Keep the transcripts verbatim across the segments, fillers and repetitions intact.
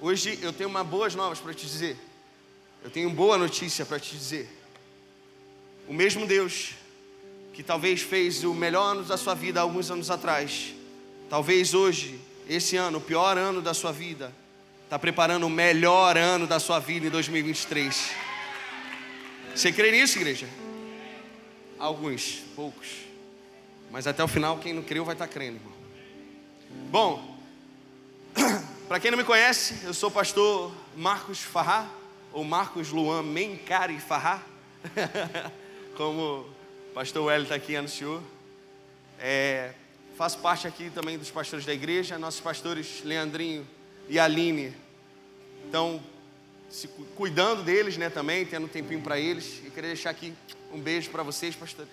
Hoje eu tenho uma boas novas para te dizer. Eu tenho boa notícia para te dizer. O mesmo Deus que talvez fez o melhor ano da sua vida alguns anos atrás, talvez hoje, esse ano, o pior ano da sua vida, está preparando o melhor ano da sua vida em dois mil e vinte e três. Você crê nisso, igreja? Alguns, poucos. Mas até o final, quem não creu vai estar crendo, irmão. Bom, para quem não me conhece, eu sou o pastor Marcos Farhat, ou Marcos Luan Mencari Farhat, como o pastor Wellington está aqui anunciou. É, faço parte aqui também dos pastores da igreja, nossos pastores Leandrinho e Aline estão se cuidando deles, né, também, tendo um tempinho para eles. E queria deixar aqui um beijo para vocês, pastores.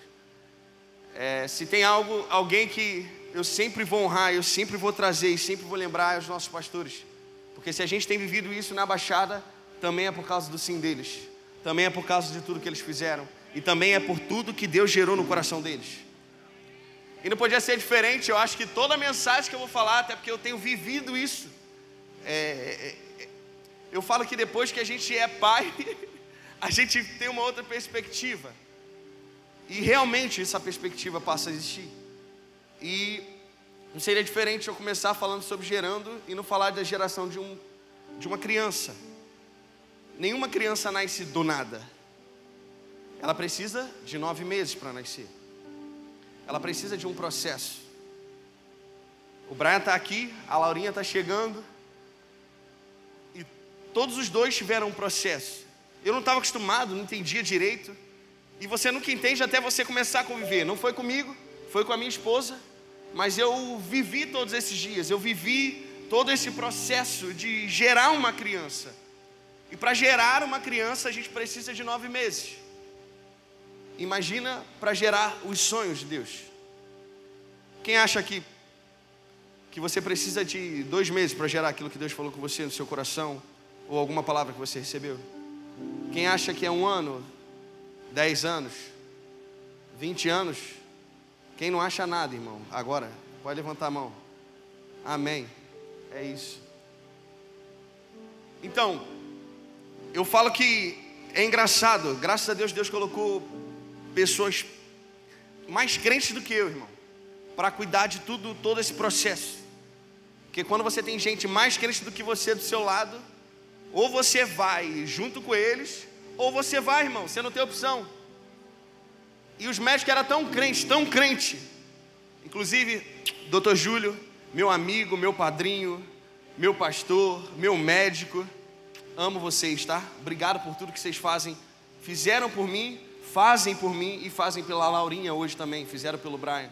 É, se tem algo, alguém que eu sempre vou honrar, eu sempre vou trazer e sempre vou lembrar aos nossos pastores, porque se a gente tem vivido isso na Baixada, também é por causa do sim deles, também é por causa de tudo que eles fizeram, e também é por tudo que Deus gerou no coração deles. E não podia ser diferente. Eu acho que toda a mensagem que eu vou falar, até porque eu tenho vivido isso, é, é, eu falo que depois que a gente é pai, a gente tem uma outra perspectiva, e realmente essa perspectiva passa a existir. E não seria diferente eu começar falando sobre gerando e não falar da geração de, um, de uma criança. Nenhuma criança nasce do nada. Ela precisa de nove meses para nascer. Ela precisa de um processo. O Brian está aqui, a Laurinha está chegando, e todos os dois tiveram um processo. Eu não estava acostumado, não entendia direito. E você nunca entende até você começar a conviver. Não foi comigo, foi com a minha esposa, mas eu vivi todos esses dias, eu vivi todo esse processo de gerar uma criança. E para gerar uma criança a gente precisa de nove meses. Imagina para gerar os sonhos de Deus. Quem acha que, que você precisa de dois meses para gerar aquilo que Deus falou com você no seu coração, ou alguma palavra que você recebeu? Quem acha que é um ano, dez anos, vinte anos? Quem não acha nada, irmão, agora, pode levantar a mão. Amém. É isso. Então, eu falo que é engraçado. Graças a Deus, Deus colocou pessoas mais crentes do que eu, irmão, para cuidar de tudo, todo esse processo. Porque quando você tem gente mais crente do que você do seu lado, ou você vai junto com eles, ou você vai, irmão, você não tem opção. E os médicos eram tão crentes, tão crente. Inclusive, doutor Júlio, meu amigo, meu padrinho, meu pastor, meu médico, amo vocês, tá? Obrigado por tudo que vocês fazem. Fizeram por mim, fazem por mim e fazem pela Laurinha hoje também. Fizeram pelo Brian.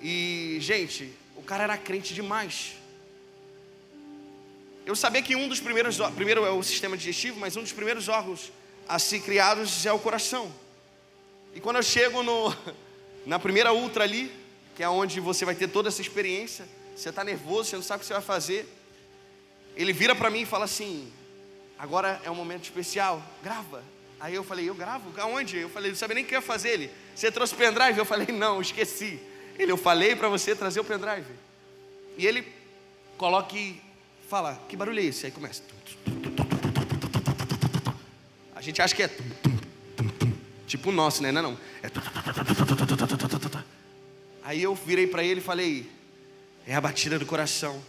E, gente, o cara era crente demais. Eu sabia que um dos primeiros, primeiro é o sistema digestivo, mas um dos primeiros órgãos a ser criados é o coração. E quando eu chego no, na primeira ultra ali, que é onde você vai ter toda essa experiência, você está nervoso, você não sabe o que você vai fazer, ele vira para mim e fala assim: agora é um momento especial, grava. Aí eu falei: eu gravo? Aonde? Eu falei: não sabia nem o que eu ia fazer. Ele: você trouxe o pendrive? Eu falei: não, esqueci. Ele: eu falei para você trazer o pendrive. E ele coloca e fala: que barulho é esse? Aí começa. A gente acha que é... tipo o nosso, né? Não, não. É... Aí eu virei para ele e falei: é a batida do coração.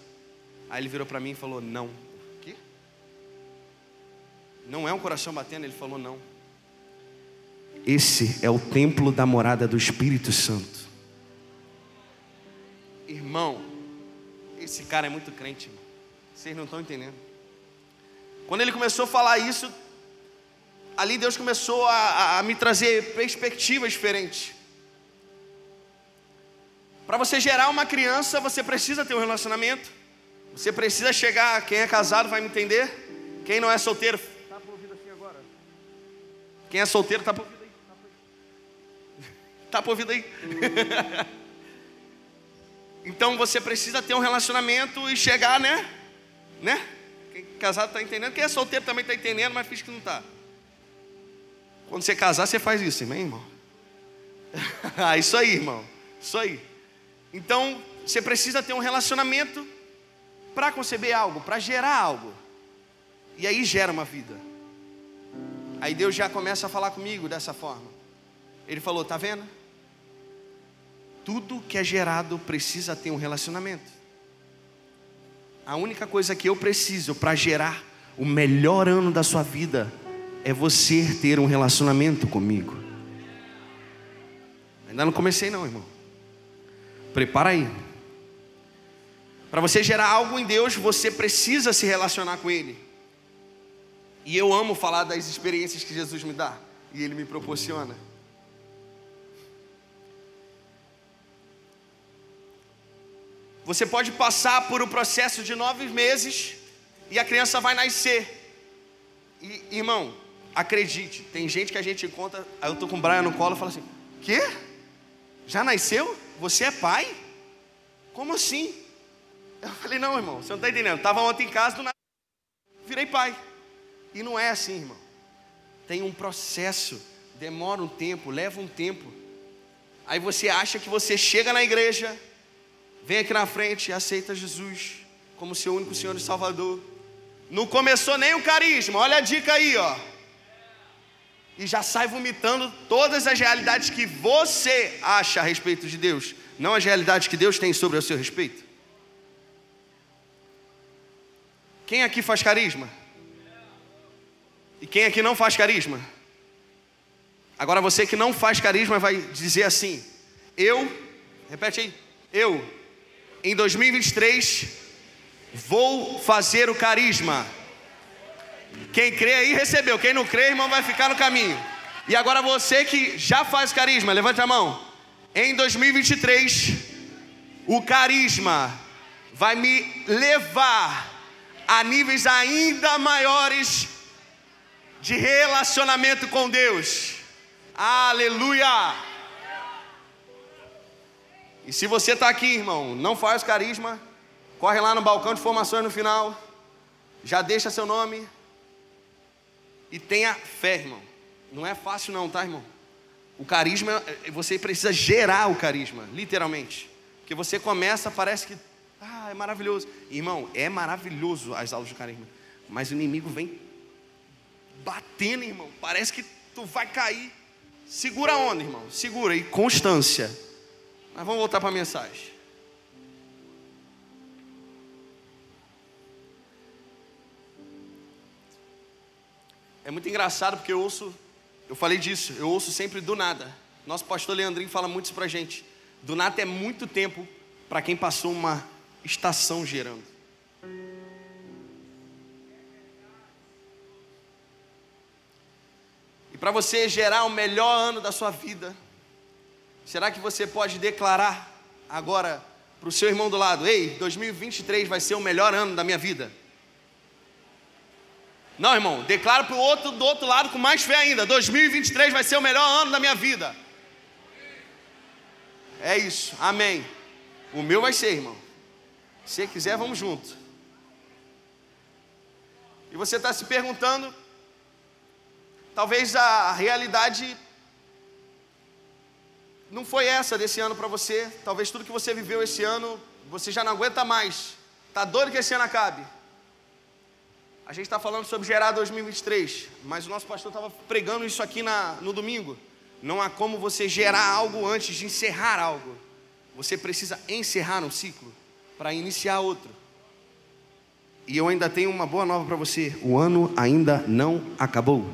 Aí ele virou para mim e falou: não. O quê? Não é um coração batendo? Ele falou: não. Esse é o templo da morada do Espírito Santo. Irmão, esse cara é muito crente, irmão. Vocês não estão entendendo. Quando ele começou a falar isso, ali Deus começou a, a, a me trazer perspectivas diferentes. Para você gerar uma criança, você precisa ter um relacionamento. Você precisa chegar... Quem é casado vai me entender. Quem não é solteiro... Tá pro ouvido assim agora. Quem é solteiro tá pro ouvido aí. Tá pro ouvido aí. Então você precisa ter um relacionamento e chegar, né? Né? Quem é casado tá entendendo. Quem é solteiro também tá entendendo, mas finge que não tá. Quando você casar, você faz isso, amém, irmão? Isso aí, irmão. Isso aí. Então, você precisa ter um relacionamento para conceber algo, para gerar algo. E aí gera uma vida. Aí Deus já começa a falar comigo dessa forma. Ele falou, tá vendo? Tudo que é gerado precisa ter um relacionamento. A única coisa que eu preciso para gerar o melhor ano da sua vida é você ter um relacionamento comigo. Ainda não comecei não, irmão. Prepara aí. Para você gerar algo em Deus, você precisa se relacionar com Ele. E eu amo falar das experiências que Jesus me dá e Ele me proporciona. Você pode passar por um processo de nove meses e a criança vai nascer. E, irmão, acredite, tem gente que a gente encontra, aí eu tô com o Brian no colo e falo assim, quê? Já nasceu? Você é pai? Como assim? Eu falei, não, irmão, você não tá entendendo. Eu tava ontem em casa, do nada, virei pai. E não é assim, irmão. Tem um processo, demora um tempo, leva um tempo. Aí você acha que você chega na igreja, vem aqui na frente e aceita Jesus como seu único Senhor e Salvador. Não começou nem o carisma, olha a dica aí, ó. E já sai vomitando todas as realidades que você acha a respeito de Deus, não as realidades que Deus tem sobre o seu respeito. Quem aqui faz carisma? E quem aqui não faz carisma? Agora você que não faz carisma vai dizer assim, eu, repete aí, eu, em dois mil e vinte e três, vou fazer o carisma. Quem crê aí recebeu, quem não crê, irmão, vai ficar no caminho. E agora você que já faz carisma, levante a mão. Em dois mil e vinte e três, o carisma vai me levar a níveis ainda maiores de relacionamento com Deus. Aleluia! E se você está aqui, irmão, não faz carisma, corre lá no balcão de formações no final, já deixa seu nome e tenha fé, irmão. Não é fácil não, tá, irmão? O carisma, você precisa gerar o carisma, literalmente. Porque você começa, parece que, ah, é maravilhoso. Irmão, é maravilhoso as aulas de carisma, mas o inimigo vem batendo, irmão. Parece que tu vai cair. Segura a onda, irmão, segura. E constância. Mas vamos voltar para a mensagem. É muito engraçado porque eu ouço, eu falei disso, eu ouço sempre do nada. Nosso pastor Leandrinho fala muito isso pra gente. Do nada é muito tempo para quem passou uma estação gerando. E para você gerar o melhor ano da sua vida, será que você pode declarar agora para o seu irmão do lado, ei, dois mil e vinte e três vai ser o melhor ano da minha vida? Não, irmão, declaro para o outro do outro lado com mais fé ainda. dois mil e vinte e três vai ser o melhor ano da minha vida. É isso, amém. O meu vai ser, irmão. Se quiser, vamos junto. E você está se perguntando, talvez a realidade não foi essa desse ano para você. Talvez tudo que você viveu esse ano, você já não aguenta mais. Está doido que esse ano acabe. A gente está falando sobre gerar dois mil e vinte e três, mas o nosso pastor estava pregando isso aqui na, no domingo. Não há como você gerar algo antes de encerrar algo. Você precisa encerrar um ciclo para iniciar outro. E eu ainda tenho uma boa nova para você. O ano ainda não acabou.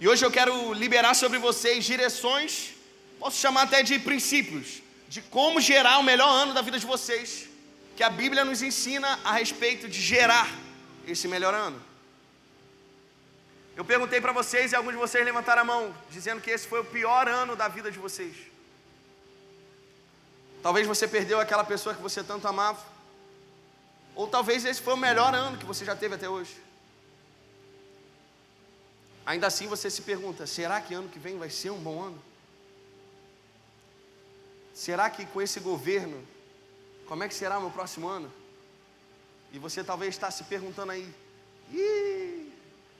E hoje eu quero liberar sobre vocês direções, posso chamar até de princípios, de como gerar o melhor ano da vida de vocês, que a Bíblia nos ensina a respeito de gerar esse melhor ano. Eu perguntei para vocês e alguns de vocês levantaram a mão, dizendo que esse foi o pior ano da vida de vocês. Talvez você perdeu aquela pessoa que você tanto amava, ou talvez esse foi o melhor ano que você já teve até hoje. Ainda assim você se pergunta, será que ano que vem vai ser um bom ano? Será que com esse governo, como é que será meu próximo ano? E você talvez está se perguntando aí,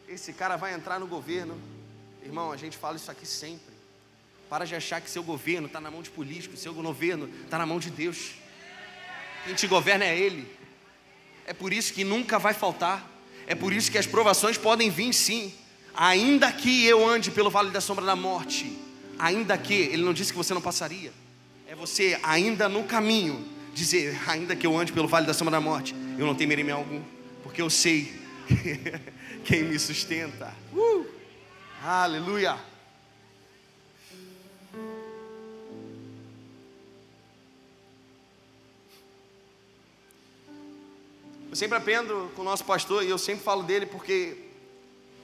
esse cara vai entrar no governo. Irmão, a gente fala isso aqui sempre. Para de achar que seu governo está na mão de político, seu governo está na mão de Deus. Quem te governa é Ele. É por isso que nunca vai faltar. É por isso que as provações podem vir sim. Ainda que eu ande pelo vale da sombra da morte, ainda que, Ele não disse que você não passaria. É você ainda no caminho dizer, ainda que eu ande pelo vale da sombra da morte, eu não temerei mal algum, porque eu sei quem me sustenta. uh! Aleluia. Eu sempre aprendo com o nosso pastor, e eu sempre falo dele porque,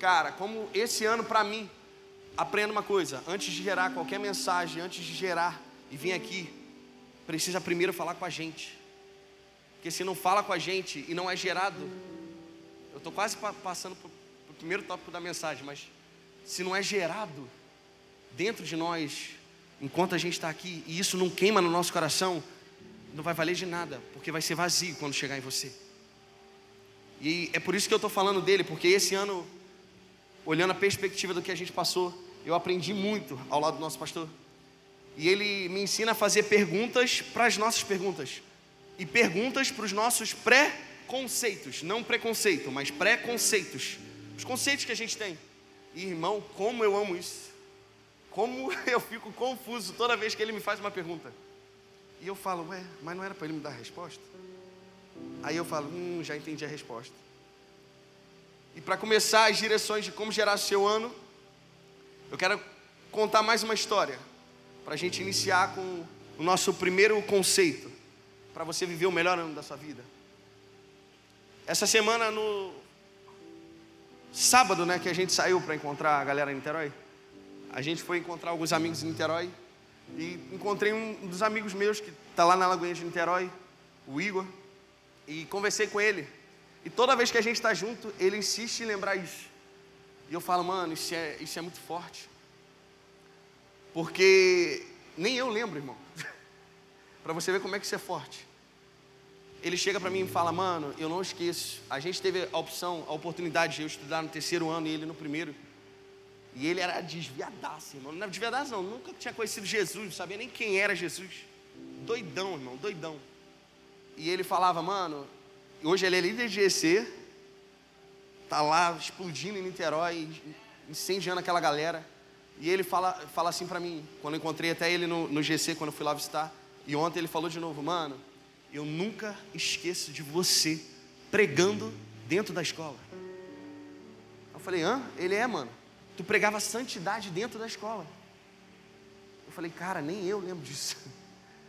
cara, como esse ano para mim, aprendo uma coisa: antes de gerar qualquer mensagem, antes de gerar e vir aqui, precisa primeiro falar com a gente. Porque se não fala com a gente e não é gerado, eu estou quase pa passando para o primeiro tópico da mensagem, mas se não é gerado dentro de nós, enquanto a gente está aqui, e isso não queima no nosso coração, não vai valer de nada, porque vai ser vazio quando chegar em você. E é por isso que eu estou falando dele, porque esse ano, olhando a perspectiva do que a gente passou, eu aprendi muito ao lado do nosso pastor. E ele me ensina a fazer perguntas para as nossas perguntas. E perguntas para os nossos pré-conceitos. Não preconceito, mas pré-conceitos. Os conceitos que a gente tem. E, irmão, como eu amo isso. Como eu fico confuso toda vez que ele me faz uma pergunta. E eu falo, ué, mas não era para ele me dar a resposta? Aí eu falo, hum, já entendi a resposta. E para começar as direções de como gerar o seu ano, eu quero contar mais uma história, para a gente iniciar com o nosso primeiro conceito, para você viver o melhor ano da sua vida. Essa semana, no sábado, né, que a gente saiu para encontrar a galera em Niterói, a gente foi encontrar alguns amigos em Niterói, e encontrei um dos amigos meus que está lá na Lagoinha de Niterói, o Igor. E conversei com ele. E toda vez que a gente está junto, ele insiste em lembrar isso. E eu falo, mano, isso é, isso é muito forte. Porque nem eu lembro, irmão. Para você ver como é que isso é forte. Ele chega para mim e fala, mano, eu não esqueço. A gente teve a opção, a oportunidade de eu estudar no terceiro ano e ele no primeiro. E ele era desviadaço, irmão. Não era desviadaço, não. Nunca tinha conhecido Jesus, não sabia nem quem era Jesus. Doidão, irmão, doidão. E ele falava, mano, hoje ele é líder de G C, tá lá explodindo em Niterói, incendiando aquela galera. E ele fala, fala assim pra mim, quando eu encontrei até ele no, no G C, quando eu fui lá visitar. E ontem ele falou de novo, mano, eu nunca esqueço de você pregando dentro da escola. Eu falei, hã? Ele é, mano. Tu pregava santidade dentro da escola. Eu falei, cara, nem eu lembro disso.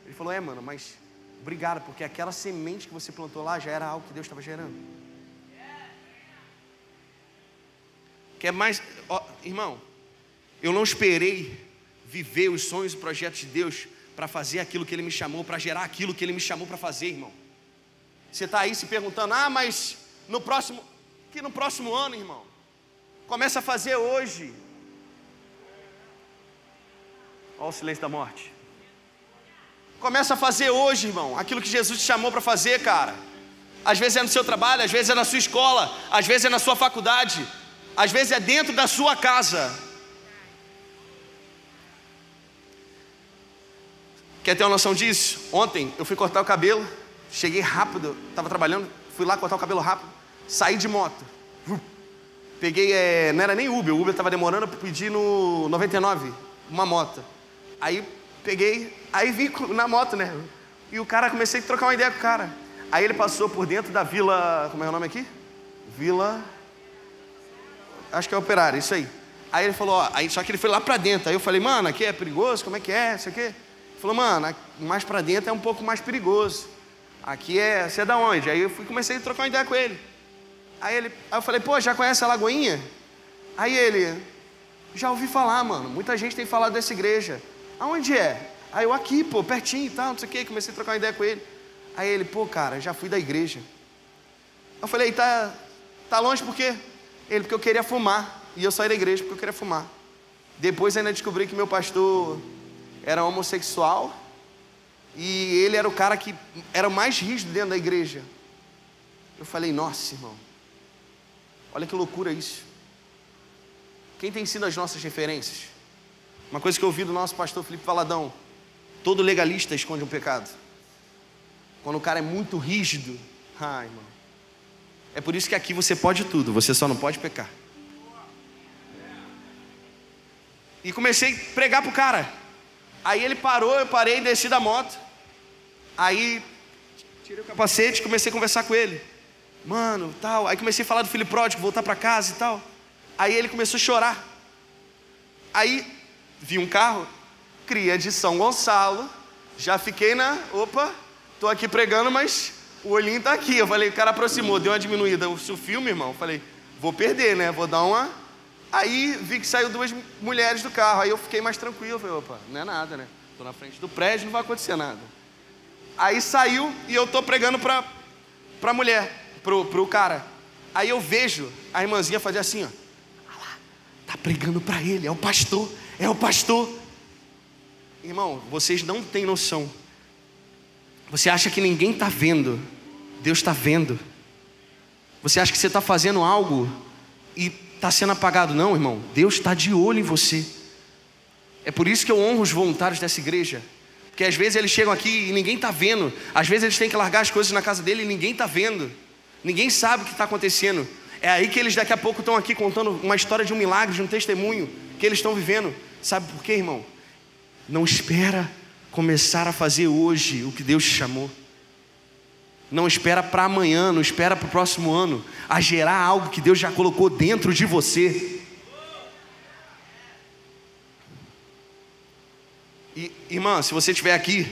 Ele falou, é, mano, mas... obrigado, porque aquela semente que você plantou lá já era algo que Deus estava gerando. Quer mais? Ó, irmão, eu não esperei viver os sonhos e projetos de Deus para fazer aquilo que Ele me chamou, para gerar aquilo que Ele me chamou para fazer, irmão. Você está aí se perguntando, ah, mas no próximo, que no próximo ano, irmão, começa a fazer hoje. Olha o silêncio da morte. Começa a fazer hoje, irmão, aquilo que Jesus te chamou para fazer, cara. Às vezes é no seu trabalho, às vezes é na sua escola, às vezes é na sua faculdade, às vezes é dentro da sua casa. Quer ter uma noção disso? Ontem eu fui cortar o cabelo, cheguei rápido, estava trabalhando, fui lá cortar o cabelo rápido, saí de moto, peguei, é, não era nem Uber, o Uber estava demorando, eu pedi no noventa e nove uma moto, aí peguei, aí vim na moto, né? E o cara, comecei a trocar uma ideia com o cara. Aí ele passou por dentro da vila, como é o nome aqui? Vila, acho que é Operário, isso aí. Aí ele falou, ó, aí, só que ele foi lá pra dentro. Aí eu falei, mano, aqui é perigoso, como é que é, isso aqui? Ele falou, mano, mais pra dentro é um pouco mais perigoso. Aqui é, você é da onde? Aí eu fui, comecei a trocar uma ideia com ele. Aí, ele, aí eu falei, pô, já conhece a Lagoinha? Aí ele, já ouvi falar, mano, muita gente tem falado dessa igreja. Aonde é? Aí eu aqui, pô, pertinho e tal, não sei o que, comecei a trocar uma ideia com ele. Aí ele, pô, cara, já fui da igreja. Eu falei, tá, tá longe por quê? Ele, porque eu queria fumar, e eu saí da igreja porque eu queria fumar. Depois ainda descobri que meu pastor era homossexual, e ele era o cara que era o mais rígido dentro da igreja. Eu falei, nossa, irmão, olha que loucura isso. Quem tem sido as nossas referências? Uma coisa que eu ouvi do nosso pastor Felipe Valadão: todo legalista esconde um pecado. Quando o cara é muito rígido, ai, irmão. É por isso que aqui você pode tudo, você só não pode pecar. E comecei a pregar pro cara. Aí ele parou, eu parei, desci da moto. Aí tirei o capacete e comecei a conversar com ele. Mano, tal. Aí comecei a falar do filho pródigo, voltar para casa e tal. Aí ele começou a chorar. Aí vi um carro, cria de São Gonçalo. Já fiquei na, opa, tô aqui pregando, mas o olhinho tá aqui. Eu falei, o cara aproximou, deu uma diminuída. O filme, irmão, eu falei, vou perder, né? Vou dar uma. Aí vi que saiu duas mulheres do carro. Aí eu fiquei mais tranquilo. Eu falei, opa, não é nada, né? Tô na frente do prédio, não vai acontecer nada. Aí saiu e eu tô pregando pra, pra mulher, pro, pro cara. Aí eu vejo a irmãzinha fazer assim, ó. Ah lá, tá pregando pra ele, é o pastor, é o pastor. Irmão, vocês não têm noção. Você acha que ninguém tá vendo. Deus tá vendo. Você acha que você tá fazendo algo e tá sendo apagado. Não, irmão. Deus tá de olho em você. É por isso que eu honro os voluntários dessa igreja. Porque às vezes eles chegam aqui e ninguém tá vendo. Às vezes eles têm que largar as coisas na casa dele e ninguém tá vendo. Ninguém sabe o que tá acontecendo. É aí que eles daqui a pouco estão aqui contando uma história de um milagre, de um testemunho que eles estão vivendo. Sabe por quê, irmão? Não espera começar a fazer hoje o que Deus te chamou. Não espera para amanhã, não espera para o próximo ano, a gerar algo que Deus já colocou dentro de você. E, irmã, se você estiver aqui,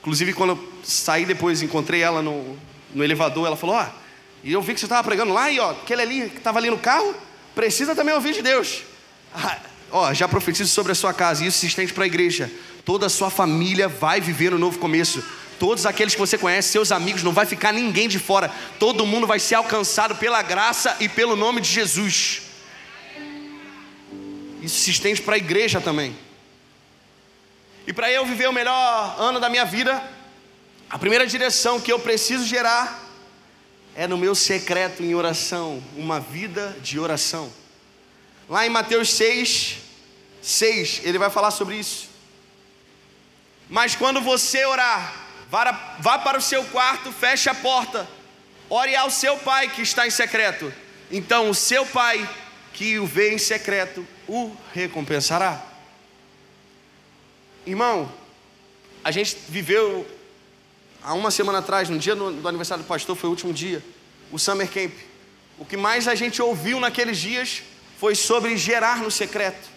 inclusive quando eu saí depois, encontrei ela no, no elevador, ela falou, ó, e eu vi que você estava pregando lá, e ó, aquele ali que estava ali no carro, precisa também ouvir de Deus. Ah, ó, já profetizo sobre a sua casa, e isso se estende para a igreja. Toda a sua família vai viver um novo começo. Todos aqueles que você conhece, seus amigos, não vai ficar ninguém de fora. Todo mundo vai ser alcançado pela graça e pelo nome de Jesus. Isso se estende para a igreja também. E para eu viver o melhor ano da minha vida, a primeira direção que eu preciso gerar é no meu secreto em oração, uma vida de oração. Lá em Mateus seis, seis, ele vai falar sobre isso. Mas quando você orar, vá para o seu quarto, feche a porta, ore ao seu pai que está em secreto. Então o seu pai que o vê em secreto o recompensará. Irmão, a gente viveu há uma semana atrás, no dia do aniversário do pastor, foi o último dia, o Summer Camp. O que mais a gente ouviu naqueles dias foi sobre gerar no secreto.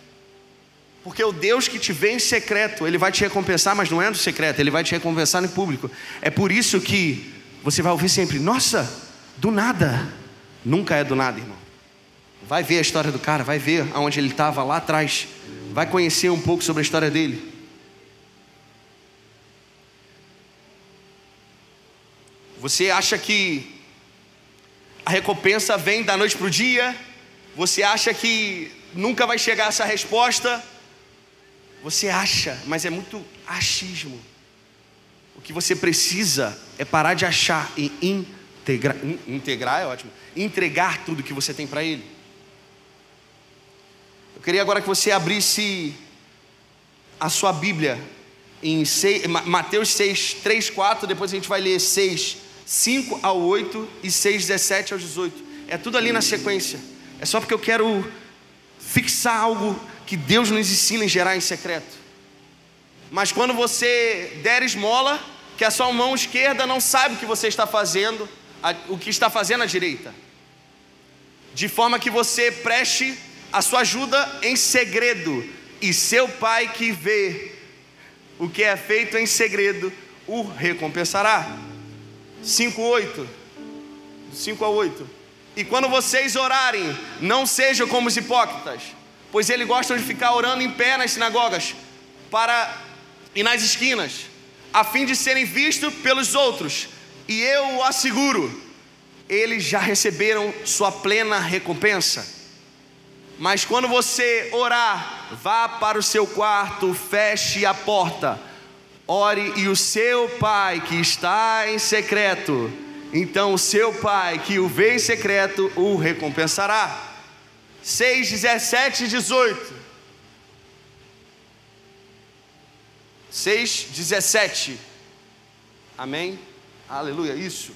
Porque o Deus que te vê em secreto, Ele vai te recompensar, mas não é no secreto, Ele vai te recompensar no público. É por isso que você vai ouvir sempre, nossa, do nada. Nunca é do nada, irmão. Vai ver a história do cara, vai ver aonde ele estava lá atrás. Vai conhecer um pouco sobre a história dele. Você acha que a recompensa vem da noite para o dia? Você acha que nunca vai chegar essa resposta? Você acha, mas é muito achismo. O que você precisa é parar de achar e integrar, integrar é ótimo, entregar tudo que você tem para Ele. Eu queria agora que você abrisse a sua Bíblia em seis, Mateus seis, três, quatro, depois a gente vai ler seis, cinco ao oito e seis, dezessete ao dezoito. É tudo ali na sequência. É só porque eu quero fixar algo que Deus nos ensina em gerar em secreto. Mas quando você der esmola, que a sua mão esquerda não sabe o que você está fazendo, a, o que está fazendo a direita, de forma que você preste a sua ajuda em segredo, e seu pai que vê o que é feito em segredo o recompensará. cinco, oito, cinco a oito. E quando vocês orarem, não sejam como os hipócritas, pois eles gostam de ficar orando em pé nas sinagogas para, e nas esquinas, a fim de serem vistos pelos outros. E eu asseguro, eles já receberam sua plena recompensa. Mas quando você orar, vá para o seu quarto, feche a porta, ore, e o seu pai que está em secreto, então o seu pai que o vê em secreto o recompensará. seis, dezessete e dezoito. seis, dezessete. Amém? Aleluia, isso.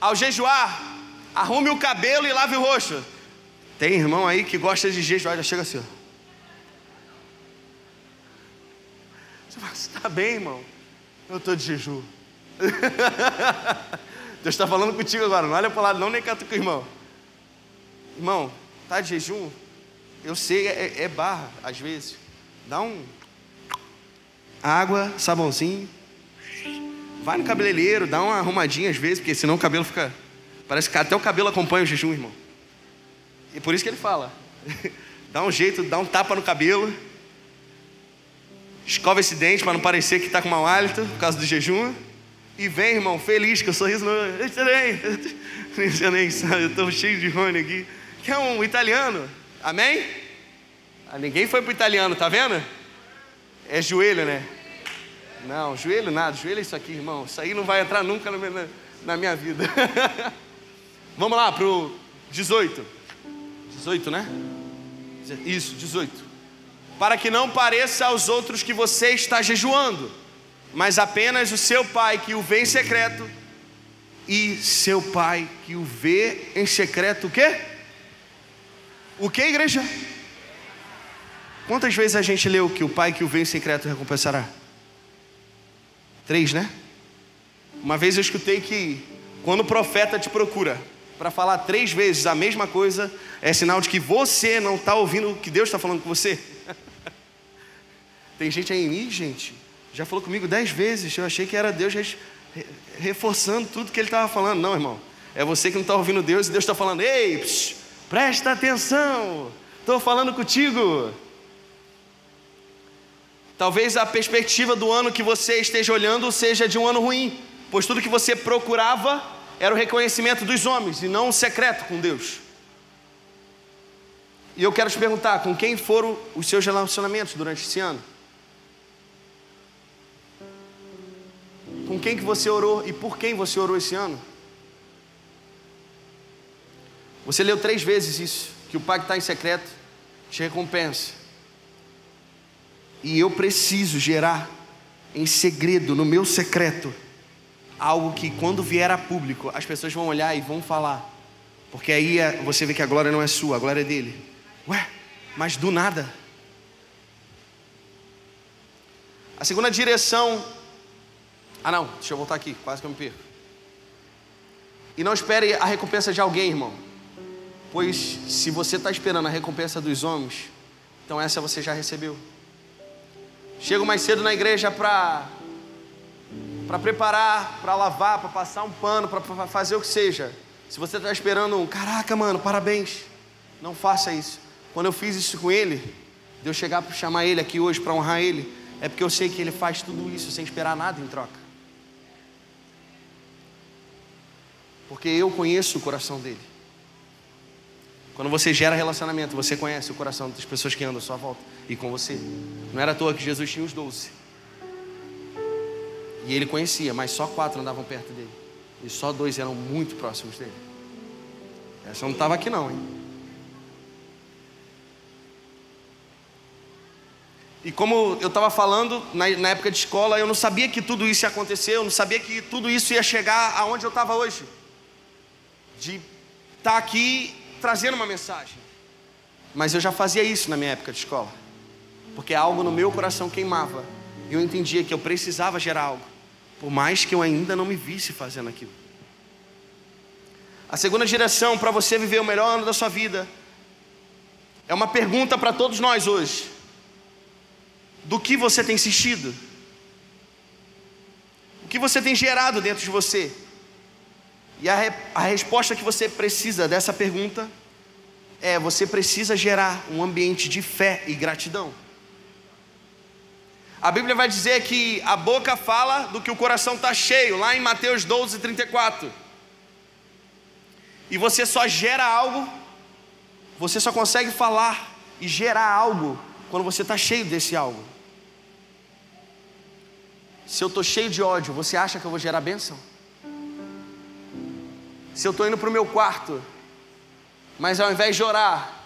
Ao jejuar, arrume o cabelo e lave o rosto. Tem irmão aí que gosta de jejuar, já chega assim, ó. Você fala, você está bem, irmão? Eu estou de jejum. Deus está falando contigo agora, não olha para o lado não, nem cata com o irmão. Irmão, está de jejum? Eu sei, é, é barra, às vezes. Dá um... água, sabãozinho. Vai no cabeleireiro, dá uma arrumadinha às vezes, porque senão o cabelo fica... Parece que até o cabelo acompanha o jejum, irmão. E por isso que ele fala. Dá um jeito, dá um tapa no cabelo. Escova esse dente para não parecer que está com mau hálito, por causa do jejum. E vem, irmão, feliz, com o sorriso no... Eu nem sabe, eu estou cheio de Rony aqui. Que é um italiano, amém? Ah, ninguém foi para o italiano, tá vendo? É joelho, né? Não, joelho nada, joelho é isso aqui, irmão. Isso aí não vai entrar nunca na minha, na minha vida. Vamos lá pro dezoito. dezoito, né? Isso, dezoito. Para que não pareça aos outros que você está jejuando, mas apenas o seu pai que o vê em secreto, e seu pai que o vê em secreto o quê? O quê, igreja? Quantas vezes a gente leu que o pai que o vê em secreto recompensará? Três, né? Uma vez eu escutei que quando o profeta te procura para falar três vezes a mesma coisa, é sinal de que você não está ouvindo o que Deus está falando com você. Tem gente aí em mim, gente, já falou comigo dez vezes, eu achei que era Deus re reforçando tudo que ele estava falando. Não, irmão, é você que não está ouvindo Deus e Deus está falando, ei, psh, presta atenção, estou falando contigo. Talvez a perspectiva do ano que você esteja olhando seja de um ano ruim, pois tudo que você procurava era o reconhecimento dos homens e não o secreto com Deus. E eu quero te perguntar, com quem foram os seus relacionamentos durante esse ano? Com quem que você orou e por quem você orou esse ano? Você leu três vezes isso, que o pai que está em secreto te recompensa. E eu preciso gerar em segredo, no meu secreto, algo que quando vier a público, as pessoas vão olhar e vão falar. Porque aí você vê que a glória não é sua, a glória é dele. Ué, mas do nada. A segunda direção... Ah não, deixa eu voltar aqui, quase que eu me perco. E não espere a recompensa de alguém, irmão. Pois se você está esperando a recompensa dos homens, então essa você já recebeu. Chego mais cedo na igreja para para preparar, para lavar, para passar um pano, para fazer o que seja. Se você está esperando um, caraca, mano, parabéns, não faça isso. Quando eu fiz isso com ele, de eu chegar para chamar ele aqui hoje, para honrar ele, é porque eu sei que ele faz tudo isso sem esperar nada em troca. Porque eu conheço o coração dele. Quando você gera relacionamento, você conhece o coração das pessoas que andam à sua volta e com você. Não era à toa que Jesus tinha os doze. E ele conhecia, mas só quatro andavam perto dele. E só dois eram muito próximos dele. Essa não estava aqui não, hein? E como eu estava falando, na, na época de escola, eu não sabia que tudo isso ia acontecer, eu não sabia que tudo isso ia chegar aonde eu estava hoje. De estar aqui... trazendo uma mensagem, mas eu já fazia isso na minha época de escola, porque algo no meu coração queimava, e eu entendia que eu precisava gerar algo, por mais que eu ainda não me visse fazendo aquilo. A segunda direção para você viver o melhor ano da sua vida, é uma pergunta para todos nós hoje, do que você tem sentido? O que você tem gerado dentro de você? E a, re, a resposta que você precisa dessa pergunta é, você precisa gerar um ambiente de fé e gratidão. A Bíblia vai dizer que a boca fala do que o coração está cheio, lá em Mateus doze, trinta e quatro. E você só gera algo, você só consegue falar e gerar algo quando você está cheio desse algo. Se eu estou cheio de ódio, você acha que eu vou gerar bênção? Se eu estou indo para o meu quarto, mas ao invés de orar,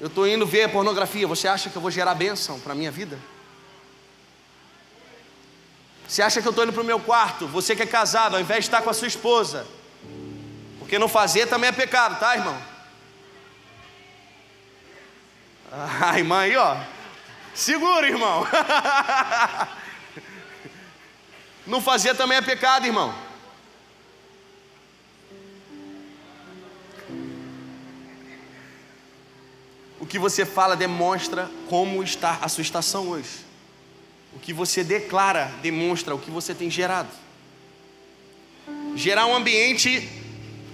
eu estou indo ver pornografia, você acha que eu vou gerar bênção para a minha vida? Você acha que eu estou indo para o meu quarto? Você que é casado, ao invés de estar com a sua esposa, porque não fazer também é pecado, tá, irmão? A irmã aí, ó, segura, irmão. Não fazer também é pecado, irmão. O que você fala demonstra como está a sua estação hoje. O que você declara demonstra o que você tem gerado. Gerar um ambiente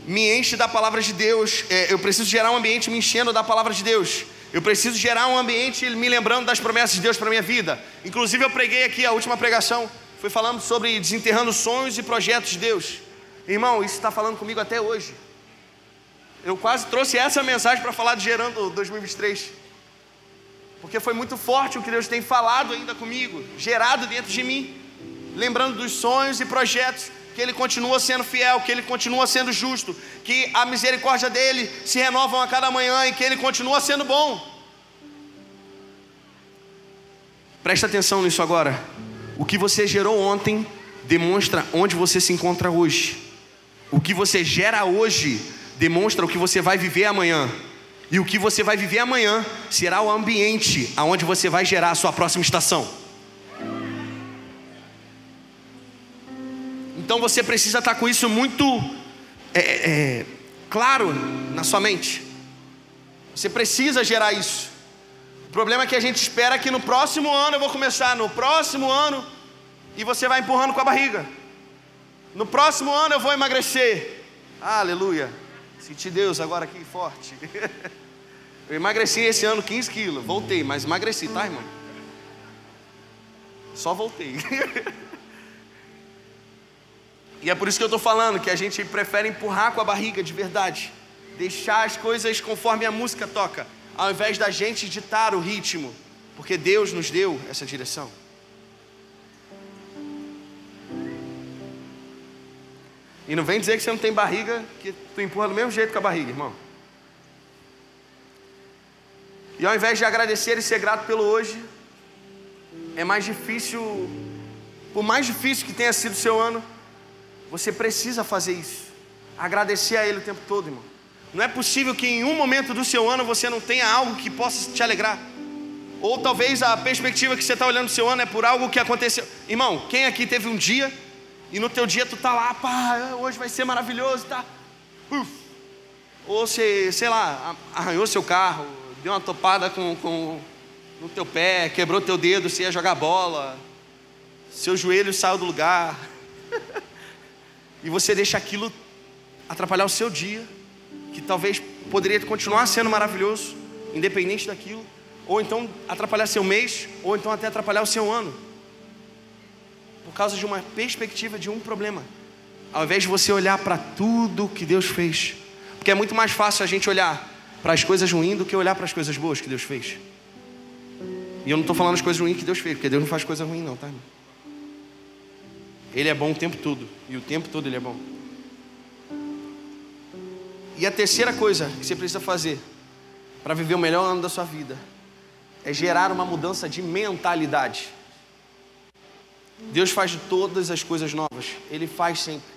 me enche da palavra de Deus. É, eu preciso gerar um ambiente me enchendo da palavra de Deus. Eu preciso gerar um ambiente me lembrando das promessas de Deus para a minha vida. Inclusive eu preguei aqui, a última pregação foi falando sobre desenterrando sonhos e projetos de Deus. Irmão, isso está falando comigo até hoje. Eu quase trouxe essa mensagem para falar de Gerando dois mil e vinte e três, porque foi muito forte o que Deus tem falado ainda comigo, gerado dentro de mim, lembrando dos sonhos e projetos, que Ele continua sendo fiel, que Ele continua sendo justo, que a misericórdia dEle se renova a cada manhã e que Ele continua sendo bom. Presta atenção nisso agora. O que você gerou ontem demonstra onde você se encontra hoje. O que você gera hoje demonstra o que você vai viver amanhã. E o que você vai viver amanhã será o ambiente aonde você vai gerar a sua próxima estação. Então você precisa estar com isso muito é, é, claro na sua mente. Você precisa gerar isso. O problema é que a gente espera que no próximo ano eu vou começar, no próximo ano, e você vai empurrando com a barriga. No próximo ano eu vou emagrecer. Aleluia. Senti Deus agora aqui forte. Eu emagreci esse ano quinze quilos. Voltei, mas emagreci, tá, irmão? Só voltei. E é por isso que eu estou falando que a gente prefere empurrar com a barriga de verdade. Deixar as coisas conforme a música toca, ao invés da gente ditar o ritmo, porque Deus nos deu essa direção. E não vem dizer que você não tem barriga, que tu empurra do mesmo jeito com a barriga, irmão. E ao invés de agradecer e ser grato pelo hoje, é mais difícil, por mais difícil que tenha sido o seu ano, você precisa fazer isso. Agradecer a Ele o tempo todo, irmão. Não é possível que em um momento do seu ano você não tenha algo que possa te alegrar. Ou talvez a perspectiva que você está olhando do seu ano é por algo que aconteceu. Irmão, quem aqui teve um dia... e no teu dia tu tá lá, pá, hoje vai ser maravilhoso, tá? Uf. Ou você, sei lá, arranhou seu carro, deu uma topada com, com, no teu pé, quebrou teu dedo, você ia jogar bola, seu joelho saiu do lugar. E você deixa aquilo atrapalhar o seu dia, que talvez poderia continuar sendo maravilhoso, independente daquilo, ou então atrapalhar seu mês, ou então até atrapalhar o seu ano. Por causa de uma perspectiva de um problema, ao invés de você olhar para tudo que Deus fez, porque é muito mais fácil a gente olhar para as coisas ruins do que olhar para as coisas boas que Deus fez. E eu não estou falando as coisas ruins que Deus fez, porque Deus não faz coisa ruim não, tá, irmão? Ele é bom o tempo todo, e o tempo todo Ele é bom. E a terceira coisa que você precisa fazer para viver o melhor ano da sua vida é gerar uma mudança de mentalidade. Deus faz de todas as coisas novas. Ele faz sempre.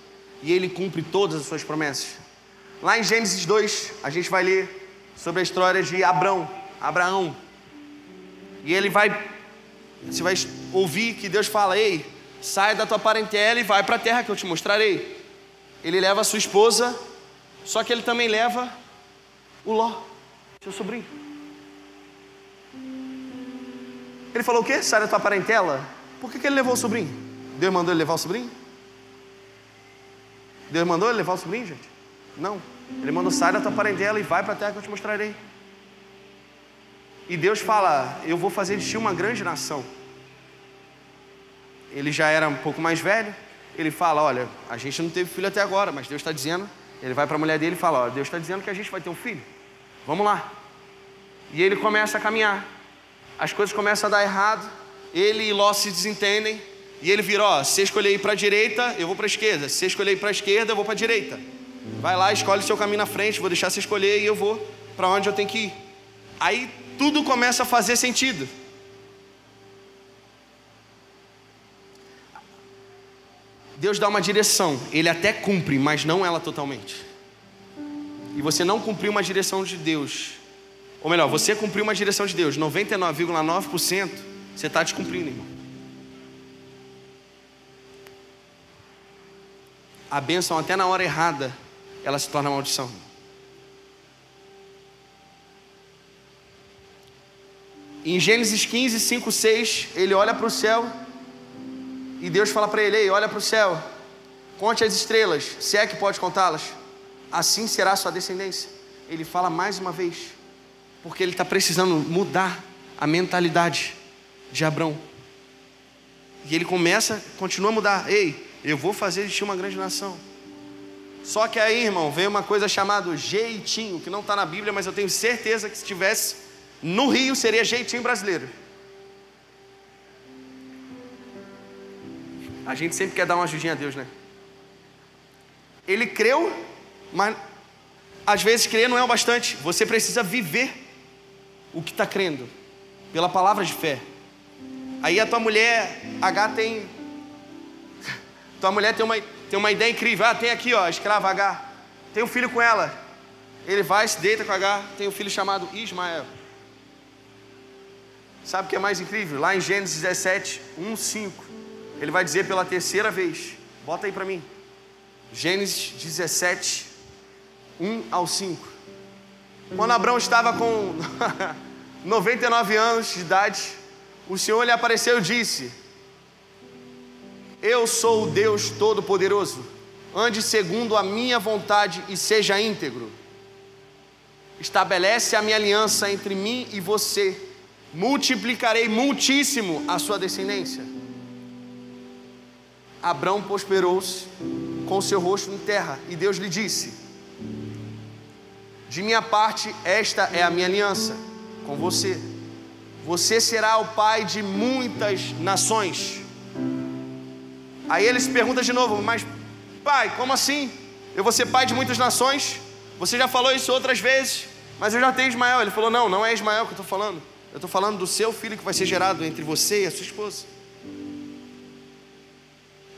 E Ele cumpre todas as suas promessas. Lá em Gênesis dois, a gente vai ler sobre a história de Abrão, Abraão. E ele vai... você vai ouvir que Deus fala: ei, sai da tua parentela e vai para a terra que eu te mostrarei. Ele leva a sua esposa, só que ele também leva o Ló, seu sobrinho. Ele falou o quê? Sai da tua parentela? Por que que ele levou o sobrinho? Deus mandou ele levar o sobrinho? Deus mandou ele levar o sobrinho, gente? Não. Ele mandou: sai da tua parentela e vai para a terra que eu te mostrarei. E Deus fala: eu vou fazer de ti uma grande nação. Ele já era um pouco mais velho. Ele fala: olha, a gente não teve filho até agora, mas Deus está dizendo. Ele vai para a mulher dele e fala: olha, Deus está dizendo que a gente vai ter um filho. Vamos lá. E ele começa a caminhar. As coisas começam a dar errado. Ele e Ló se desentendem, e ele vira: ó, se escolher ir para a direita, eu vou para a esquerda, se escolher ir para a esquerda, eu vou para a direita, vai lá, escolhe seu caminho na frente, vou deixar você escolher e eu vou para onde eu tenho que ir. Aí tudo começa a fazer sentido. Deus dá uma direção, Ele até cumpre, mas não ela totalmente. E você não cumpriu uma direção de Deus, ou melhor, você cumpriu uma direção de Deus, noventa e nove vírgula nove por cento você está descumprindo, irmão. A bênção até na hora errada, ela se torna maldição. Em Gênesis quinze, cinco, seis, ele olha para o céu e Deus fala para ele: ei, olha para o céu, conte as estrelas, se é que pode contá-las, assim será a sua descendência. Ele fala mais uma vez, porque ele está precisando mudar a mentalidade de Abrão. E ele começa, continua a mudar: ei, eu vou fazer de ti uma grande nação. Só que aí, irmão, vem uma coisa chamada jeitinho, que não está na Bíblia, mas eu tenho certeza que se tivesse no Rio seria jeitinho brasileiro. A gente sempre quer dar uma ajudinha a Deus, né? Ele creu, mas às vezes crer não é o bastante. Você precisa viver o que está crendo, pela palavra de fé. Aí a tua mulher, H tem... Tua mulher tem uma, tem uma ideia incrível. Ah, tem aqui, ó, a escrava H. Tem um filho com ela. Ele vai, se deita com H. Tem um filho chamado Ismael. Sabe o que é mais incrível? Lá em Gênesis dezessete, um, cinco. Ele vai dizer pela terceira vez. Bota aí para mim. Gênesis dezessete, um ao cinco. Quando Abraão estava com noventa e nove anos de idade, o Senhor lhe apareceu e disse: eu sou o Deus Todo-Poderoso. Ande segundo a minha vontade e seja íntegro. Estabelece a minha aliança entre mim e você. Multiplicarei muitíssimo a sua descendência. Abrão prosperou-se com seu rosto em terra, e Deus lhe disse: de minha parte, esta é a minha aliança com você. Você será o pai de muitas nações. Aí ele se pergunta de novo: mas pai, como assim? Eu vou ser pai de muitas nações? Você já falou isso outras vezes, mas eu já tenho Ismael. Ele falou: não, não é Ismael que eu estou falando. Eu estou falando do seu filho que vai ser gerado entre você e a sua esposa.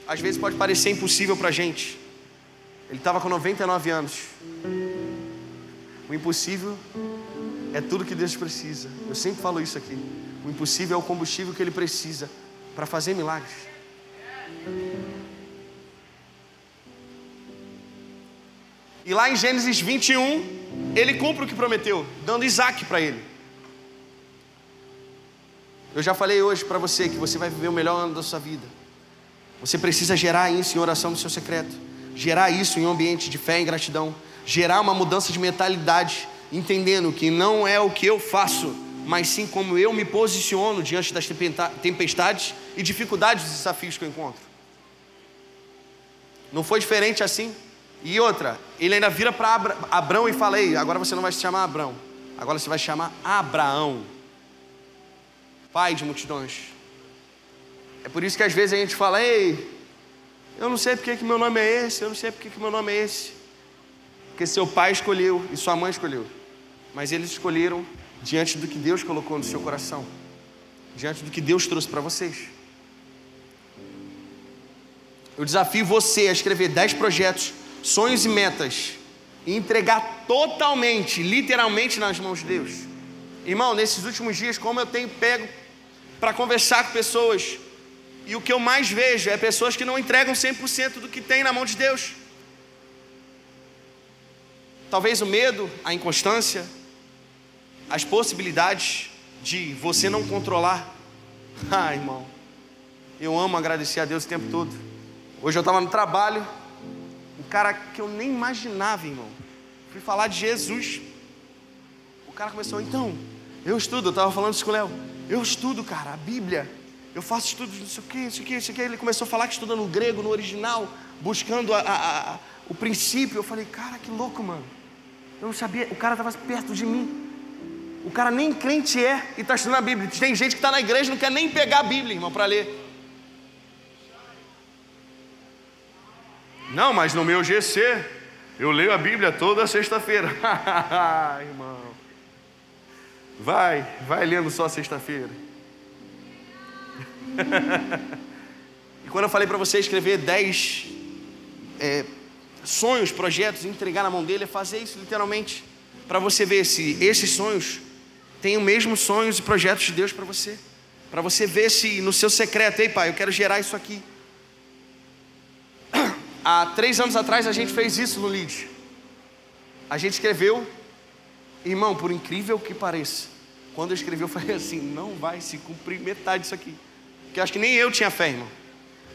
Às vezes pode parecer impossível para a gente. Ele estava com noventa e nove anos. O impossível é tudo que Deus precisa. Eu sempre falo isso aqui. O impossível é o combustível que Ele precisa para fazer milagres. E lá em Gênesis vinte e um, ele cumpre o que prometeu, dando Isaac para ele. Eu já falei hoje para você que você vai viver o melhor ano da sua vida. Você precisa gerar isso em oração no seu secreto, gerar isso em um ambiente de fé e gratidão, gerar uma mudança de mentalidade, entendendo que não é o que eu faço, mas sim como eu me posiciono diante das tempestades e dificuldades e desafios que eu encontro. Não foi diferente assim? E outra, ele ainda vira para Abra, Abrão e fala: ei, agora você não vai se chamar Abrão, agora você vai se chamar Abraão, pai de multidões. É por isso que às vezes a gente fala: ei, eu não sei porque que meu nome é esse, eu não sei porque que meu nome é esse. Porque seu pai escolheu e sua mãe escolheu, mas eles escolheram diante do que Deus colocou no seu coração, diante do que Deus trouxe para vocês. Eu desafio você a escrever dez projetos, sonhos e metas, e entregar totalmente, literalmente nas mãos de Deus. Irmão, nesses últimos dias, como eu tenho pego para conversar com pessoas, e o que eu mais vejo é pessoas que não entregam cem por cento do que tem na mão de Deus. Talvez o medo, a inconstância, as possibilidades de você não controlar. Ah, irmão, eu amo agradecer a Deus o tempo todo. Hoje eu estava no trabalho, um cara que eu nem imaginava, irmão, fui falar de Jesus. O cara começou: então, eu estudo, eu estava falando isso com o Léo, eu estudo, cara, a Bíblia, eu faço estudos, não sei o que, isso aqui, isso aqui. Ele começou a falar que estuda no grego, no original, buscando a, a, a, o princípio. Eu falei: cara, que louco, mano, eu não sabia, o cara estava perto de mim. O cara nem crente é e está estudando a Bíblia. Tem gente que está na igreja e não quer nem pegar a Bíblia, irmão, para ler. Não, mas no meu G C eu leio a Bíblia toda sexta-feira. Irmão, vai, vai lendo só sexta-feira. E quando eu falei para você escrever dez é, sonhos, projetos, entregar na mão dele, é fazer isso literalmente, para você ver se esses sonhos têm os mesmos sonhos e projetos de Deus para você. Para você ver se no seu secreto, ei pai, eu quero gerar isso aqui. Há três anos atrás a gente fez isso no Lead. A gente escreveu, irmão, por incrível que pareça, quando eu escrevi eu falei assim, não vai se cumprir metade disso aqui. Porque eu acho que nem eu tinha fé, irmão.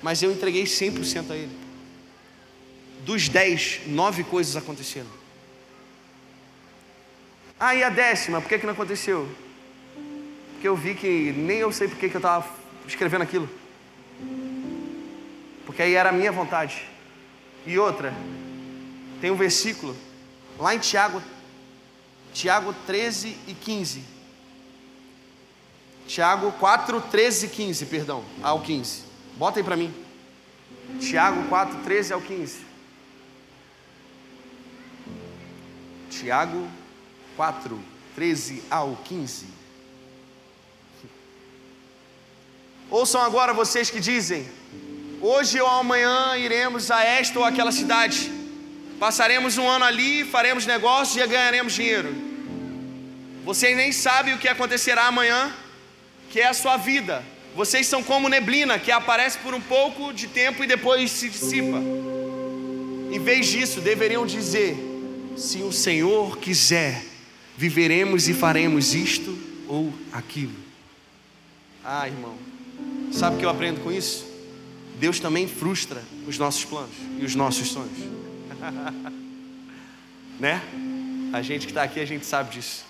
Mas eu entreguei cem por cento a ele. Dos dez, nove coisas aconteceram. Ah, e a décima, por que que não aconteceu? Porque eu vi que nem eu sei por que que eu estava escrevendo aquilo. Porque aí era a minha vontade. E outra, tem um versículo lá em Tiago, Tiago treze e quinze. Tiago quatro, treze e quinze, perdão, ao quinze. Bota aí para mim. Tiago quatro, treze ao quinze. Tiago quatro, treze ao quinze. Ouçam agora vocês que dizem: hoje ou amanhã iremos a esta ou aquela cidade, passaremos um ano ali, faremos negócios e ganharemos dinheiro. Vocês nem sabem o que acontecerá amanhã, que é a sua vida. Vocês são como neblina, que aparece por um pouco de tempo e depois se dissipa. Em vez disso, deveriam dizer: se o Senhor quiser, viveremos e faremos isto ou aquilo. Ah, irmão, sabe o que eu aprendo com isso? Deus também frustra os nossos planos e os nossos sonhos. Né? A gente que está aqui, a gente sabe disso.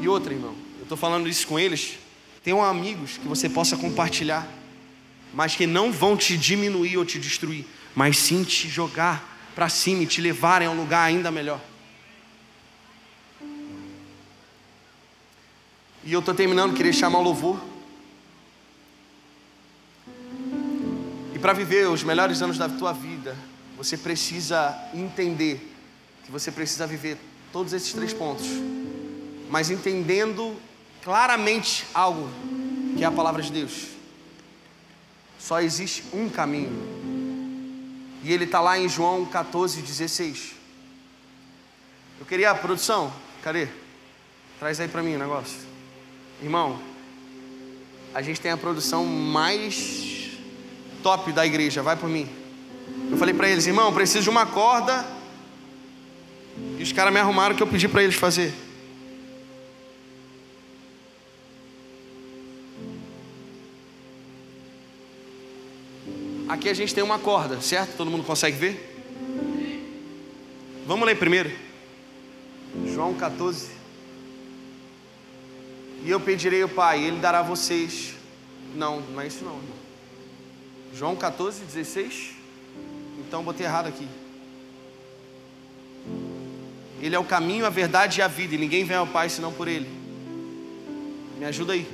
E outra, irmão, eu estou falando isso com eles... Tenham amigos que você possa compartilhar, mas que não vão te diminuir ou te destruir, mas sim te jogar para cima e te levarem a um lugar ainda melhor. E eu estou terminando, queria chamar o louvor. E para viver os melhores anos da tua vida, você precisa entender que você precisa viver todos esses três pontos, mas entendendo claramente algo que é a palavra de Deus. Só existe um caminho, e ele está lá em João quatorze, dezesseis. Eu queria, produção, cadê? Traz aí para mim o negócio, irmão. A gente tem a produção mais top da igreja, vai por mim. Eu falei para eles, irmão, preciso de uma corda, e os caras me arrumaram o que eu pedi para eles fazer. Aqui a gente tem uma corda, certo? Todo mundo consegue ver? Vamos ler primeiro. João quatorze. E eu pedirei ao Pai, Ele dará a vocês... Não, não é isso não, irmão. João quatorze, dezesseis. Então, botei errado aqui. Ele é o caminho, a verdade e a vida, e ninguém vem ao Pai senão por Ele. Me ajuda aí.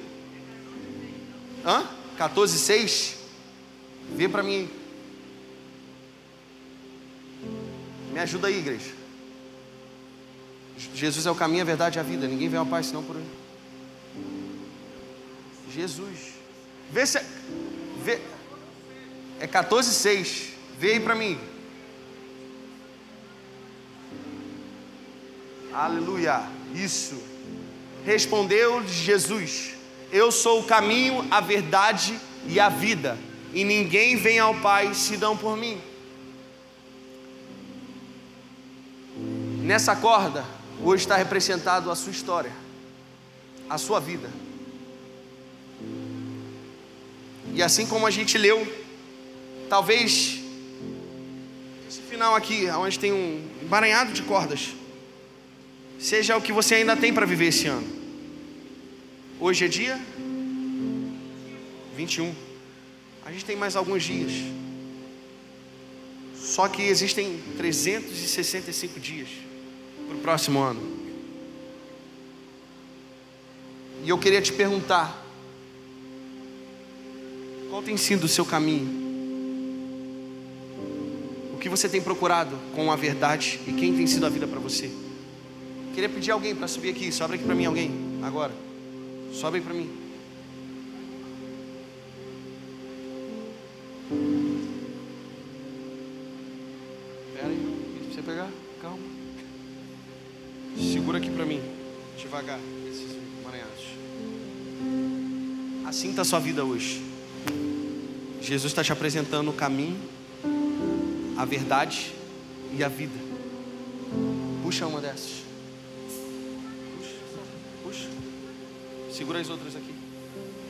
Hã? quatorze, seis? Vê para mim. Me ajuda aí, igreja. Jesus é o caminho, a verdade e a vida. Ninguém vem ao Pai senão por Ele. Jesus. Vê se... Vê... É quatorze, seis. Vê aí para mim. Aleluia. Isso. Respondeu Jesus: eu sou o caminho, a verdade e a vida. E ninguém vem ao Pai se dão por mim. Nessa corda, hoje está representado a sua história, a sua vida. E assim como a gente leu, talvez esse final aqui, onde tem um emaranhado de cordas, seja o que você ainda tem para viver esse ano. Hoje é dia vinte e um. A gente tem mais alguns dias. Só que existem trezentos e sessenta e cinco dias para o próximo ano. E eu queria te perguntar: qual tem sido o seu caminho? O que você tem procurado com a verdade? E quem tem sido a vida para você? Eu queria pedir alguém para subir aqui. Sobe aqui para mim, alguém. Agora. Sobe para mim. Espera aí, pra você pegar, calma. Segura aqui pra mim, devagar, esses emaranhados. Assim tá a sua vida hoje. Jesus está te apresentando o caminho, a verdade e a vida. Puxa uma dessas. Puxa, puxa. Segura as outras aqui.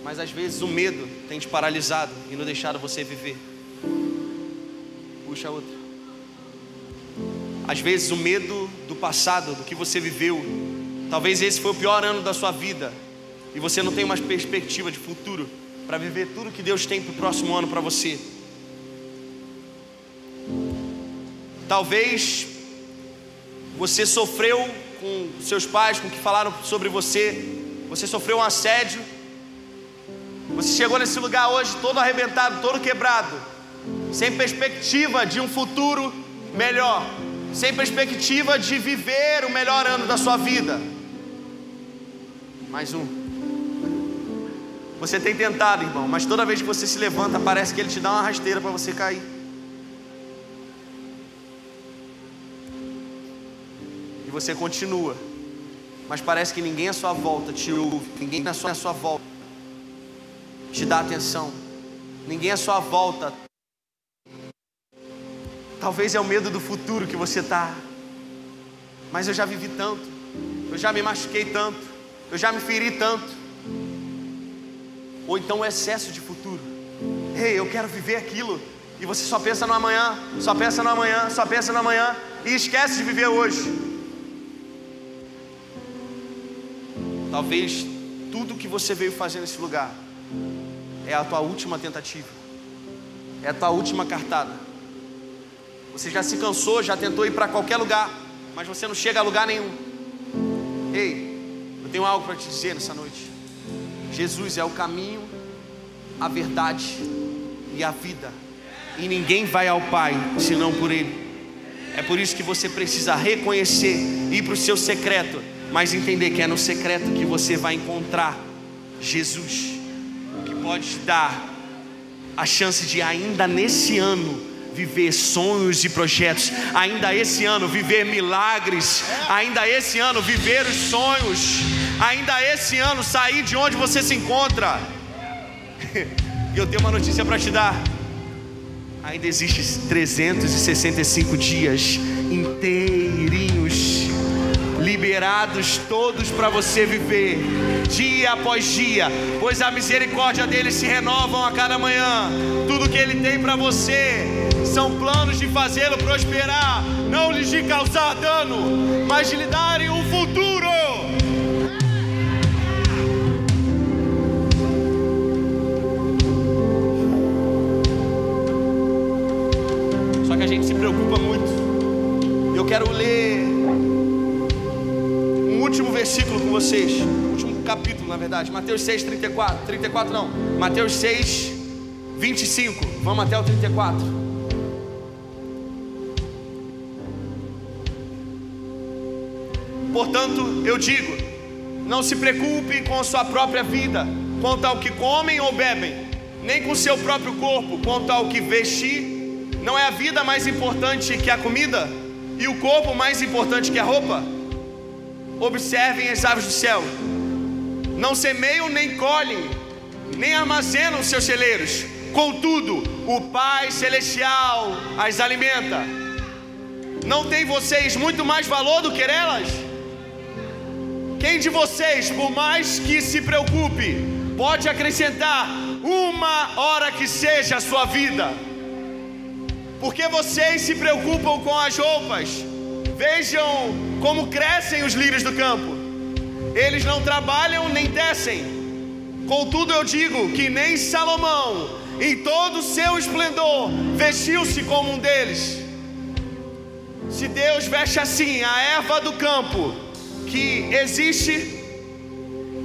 Mas às vezes o medo tem te paralisado e não deixado você viver. Puxa a outra. Às vezes o medo do passado, do que você viveu. Talvez esse foi o pior ano da sua vida e você não tem mais perspectiva de futuro para viver tudo que Deus tem para o próximo ano para você. Talvez você sofreu com seus pais, com o que falaram sobre você. Você sofreu um assédio. Você chegou nesse lugar hoje todo arrebentado, todo quebrado, sem perspectiva de um futuro melhor, sem perspectiva de viver o melhor ano da sua vida. Mais um. Você tem tentado, irmão, mas toda vez que você se levanta, parece que ele te dá uma rasteira para você cair. E você continua, mas parece que ninguém à sua volta te ouve, ninguém à sua, à sua volta te dá atenção, ninguém à sua volta. Talvez é o medo do futuro que você está. Mas eu já vivi tanto, eu já me machuquei tanto, eu já me feri tanto. Ou então o excesso de futuro. Ei, eu quero viver aquilo. E você só pensa no amanhã, só pensa no amanhã, só pensa no amanhã. E esquece de viver hoje. Talvez tudo que você veio fazer nesse lugar é a tua última tentativa. É a tua última cartada. Você já se cansou, já tentou ir para qualquer lugar, mas você não chega a lugar nenhum. Ei, eu tenho algo para te dizer nessa noite. Jesus é o caminho, a verdade e a vida. E ninguém vai ao Pai senão por Ele. É por isso que você precisa reconhecer, ir para o seu secreto, mas entender que é no secreto que você vai encontrar Jesus, o que pode te dar a chance de ainda nesse ano viver sonhos e projetos, ainda esse ano viver milagres, ainda esse ano viver os sonhos, ainda esse ano sair de onde você se encontra. E eu tenho uma notícia para te dar: ainda existem trezentos e sessenta e cinco dias inteirinhos, liberados todos para você viver, dia após dia, pois a misericórdia dele se renovam a cada manhã. Tudo que ele tem para você são planos de fazê-lo prosperar, não lhes de causar dano, mas de lhe darem um futuro. Só que a gente se preocupa muito. Eu quero ler um último versículo com vocês, um último capítulo, na verdade, Mateus seis, trinta e quatro, trinta e quatro não, Mateus seis, vinte e cinco, vamos até o trinta e quatro. Portanto, eu digo, não se preocupe com a sua própria vida, quanto ao que comem ou bebem, nem com o seu próprio corpo, quanto ao que vestir. Não é a vida mais importante que a comida, e o corpo mais importante que a roupa? Observem as aves do céu, não semeiam nem colhem, nem armazenam seus celeiros, contudo, o Pai Celestial as alimenta. Não tem vocês muito mais valor do que elas? Quem de vocês, por mais que se preocupe, pode acrescentar uma hora que seja a sua vida? Porque vocês se preocupam com as roupas. Vejam como crescem os lírios do campo. Eles não trabalham nem tecem. Contudo eu digo que nem Salomão, em todo o seu esplendor, vestiu-se como um deles. Se Deus veste assim a erva do campo, que existe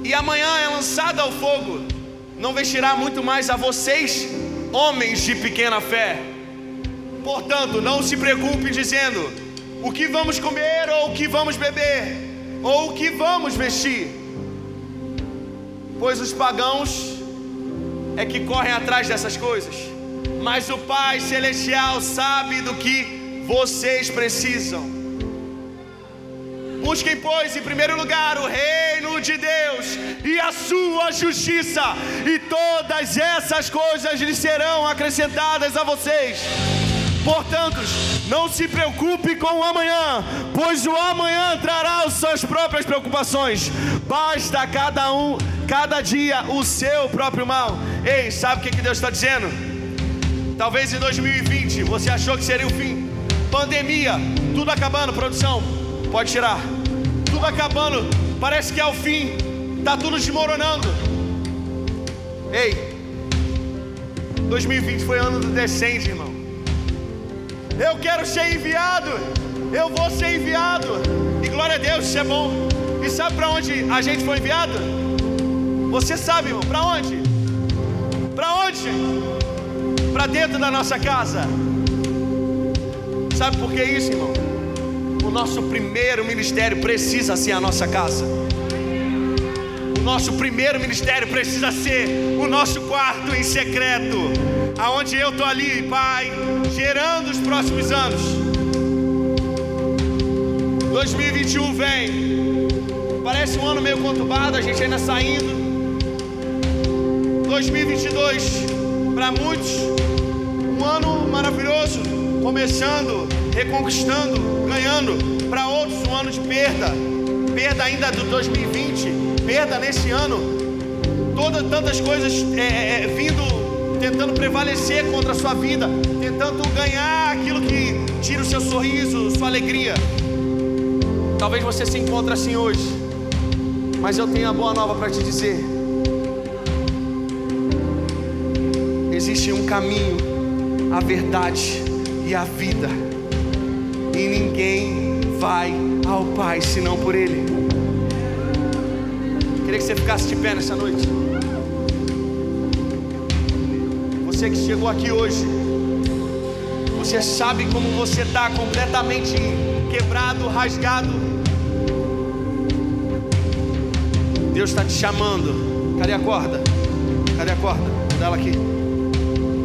e amanhã é lançada ao fogo, não vestirá muito mais a vocês, homens de pequena fé. Portanto, não se preocupe dizendo: o que vamos comer, ou o que vamos beber, ou o que vamos vestir? Pois os pagãos é que correm atrás dessas coisas, mas o Pai Celestial sabe do que vocês precisam. Busquem, pois, em primeiro lugar o reino de Deus e a sua justiça, e todas essas coisas lhe serão acrescentadas a vocês. Portanto, não se preocupe com o amanhã, pois o amanhã trará as suas próprias preocupações. Basta a cada um, cada dia, o seu próprio mal. Ei, sabe o que que Deus está dizendo? Talvez em dois mil e vinte você achou que seria o fim. Pandemia, tudo acabando, produção, pode tirar. Tudo acabando, parece que é o fim, está tudo desmoronando. Ei, dois mil e vinte foi ano do descende, irmão. Eu quero ser enviado, eu vou ser enviado, e glória a Deus, isso é bom. E sabe para onde a gente foi enviado? Você sabe, irmão, para onde? Para onde? Para dentro da nossa casa. Sabe por que isso, irmão? O nosso primeiro ministério precisa ser a nossa casa. O nosso primeiro ministério precisa ser o nosso quarto em secreto, aonde eu estou ali, Pai, gerando os próximos anos. dois mil e vinte e um vem, parece um ano meio conturbado, a gente ainda saindo. dois mil e vinte e dois, para muitos, um ano maravilhoso, começando, reconquistando, ganhando. Para outros, um ano de perda, perda ainda do dois mil e vinte, perda nesse ano, todas tantas coisas é, é, vindo, tentando prevalecer contra a sua vida, tentando ganhar aquilo que tira o seu sorriso, sua alegria. Talvez você se encontre assim hoje, mas eu tenho a boa nova para te dizer: existe um caminho, a verdade e a vida, e ninguém vai ao Pai senão por Ele. Queria que você ficasse de pé nessa noite. Você que chegou aqui hoje, você sabe como você está, completamente quebrado, rasgado. Deus está te chamando. Cadê a corda? Cadê a corda? Dá ela aqui.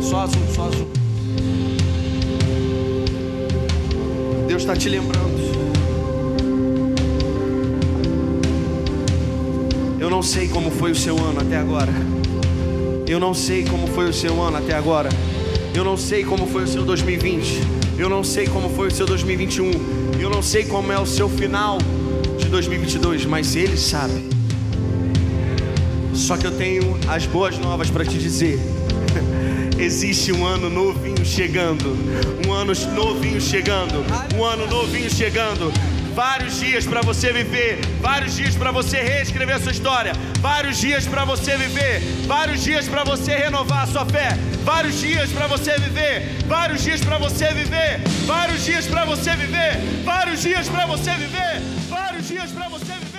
Só azul, só azul. Deus está te lembrando. Eu não sei como foi o seu ano até agora. Eu não sei como foi o seu ano até agora. Eu não sei como foi o seu dois mil e vinte. Eu não sei como foi o seu dois mil e vinte e um. Eu não sei como é o seu final de dois mil e vinte e dois, mas Ele sabe. Só que eu tenho as boas novas para te dizer. Existe um ano novinho chegando. Um ano novinho chegando. Um ano novinho chegando. Vários dias para você viver, vários dias para você reescrever a sua história, vários dias para você viver, vários dias para você renovar a sua fé, vários dias para você viver, vários dias para você viver, vários dias para você viver, vários dias para você viver, vários dias para você viver.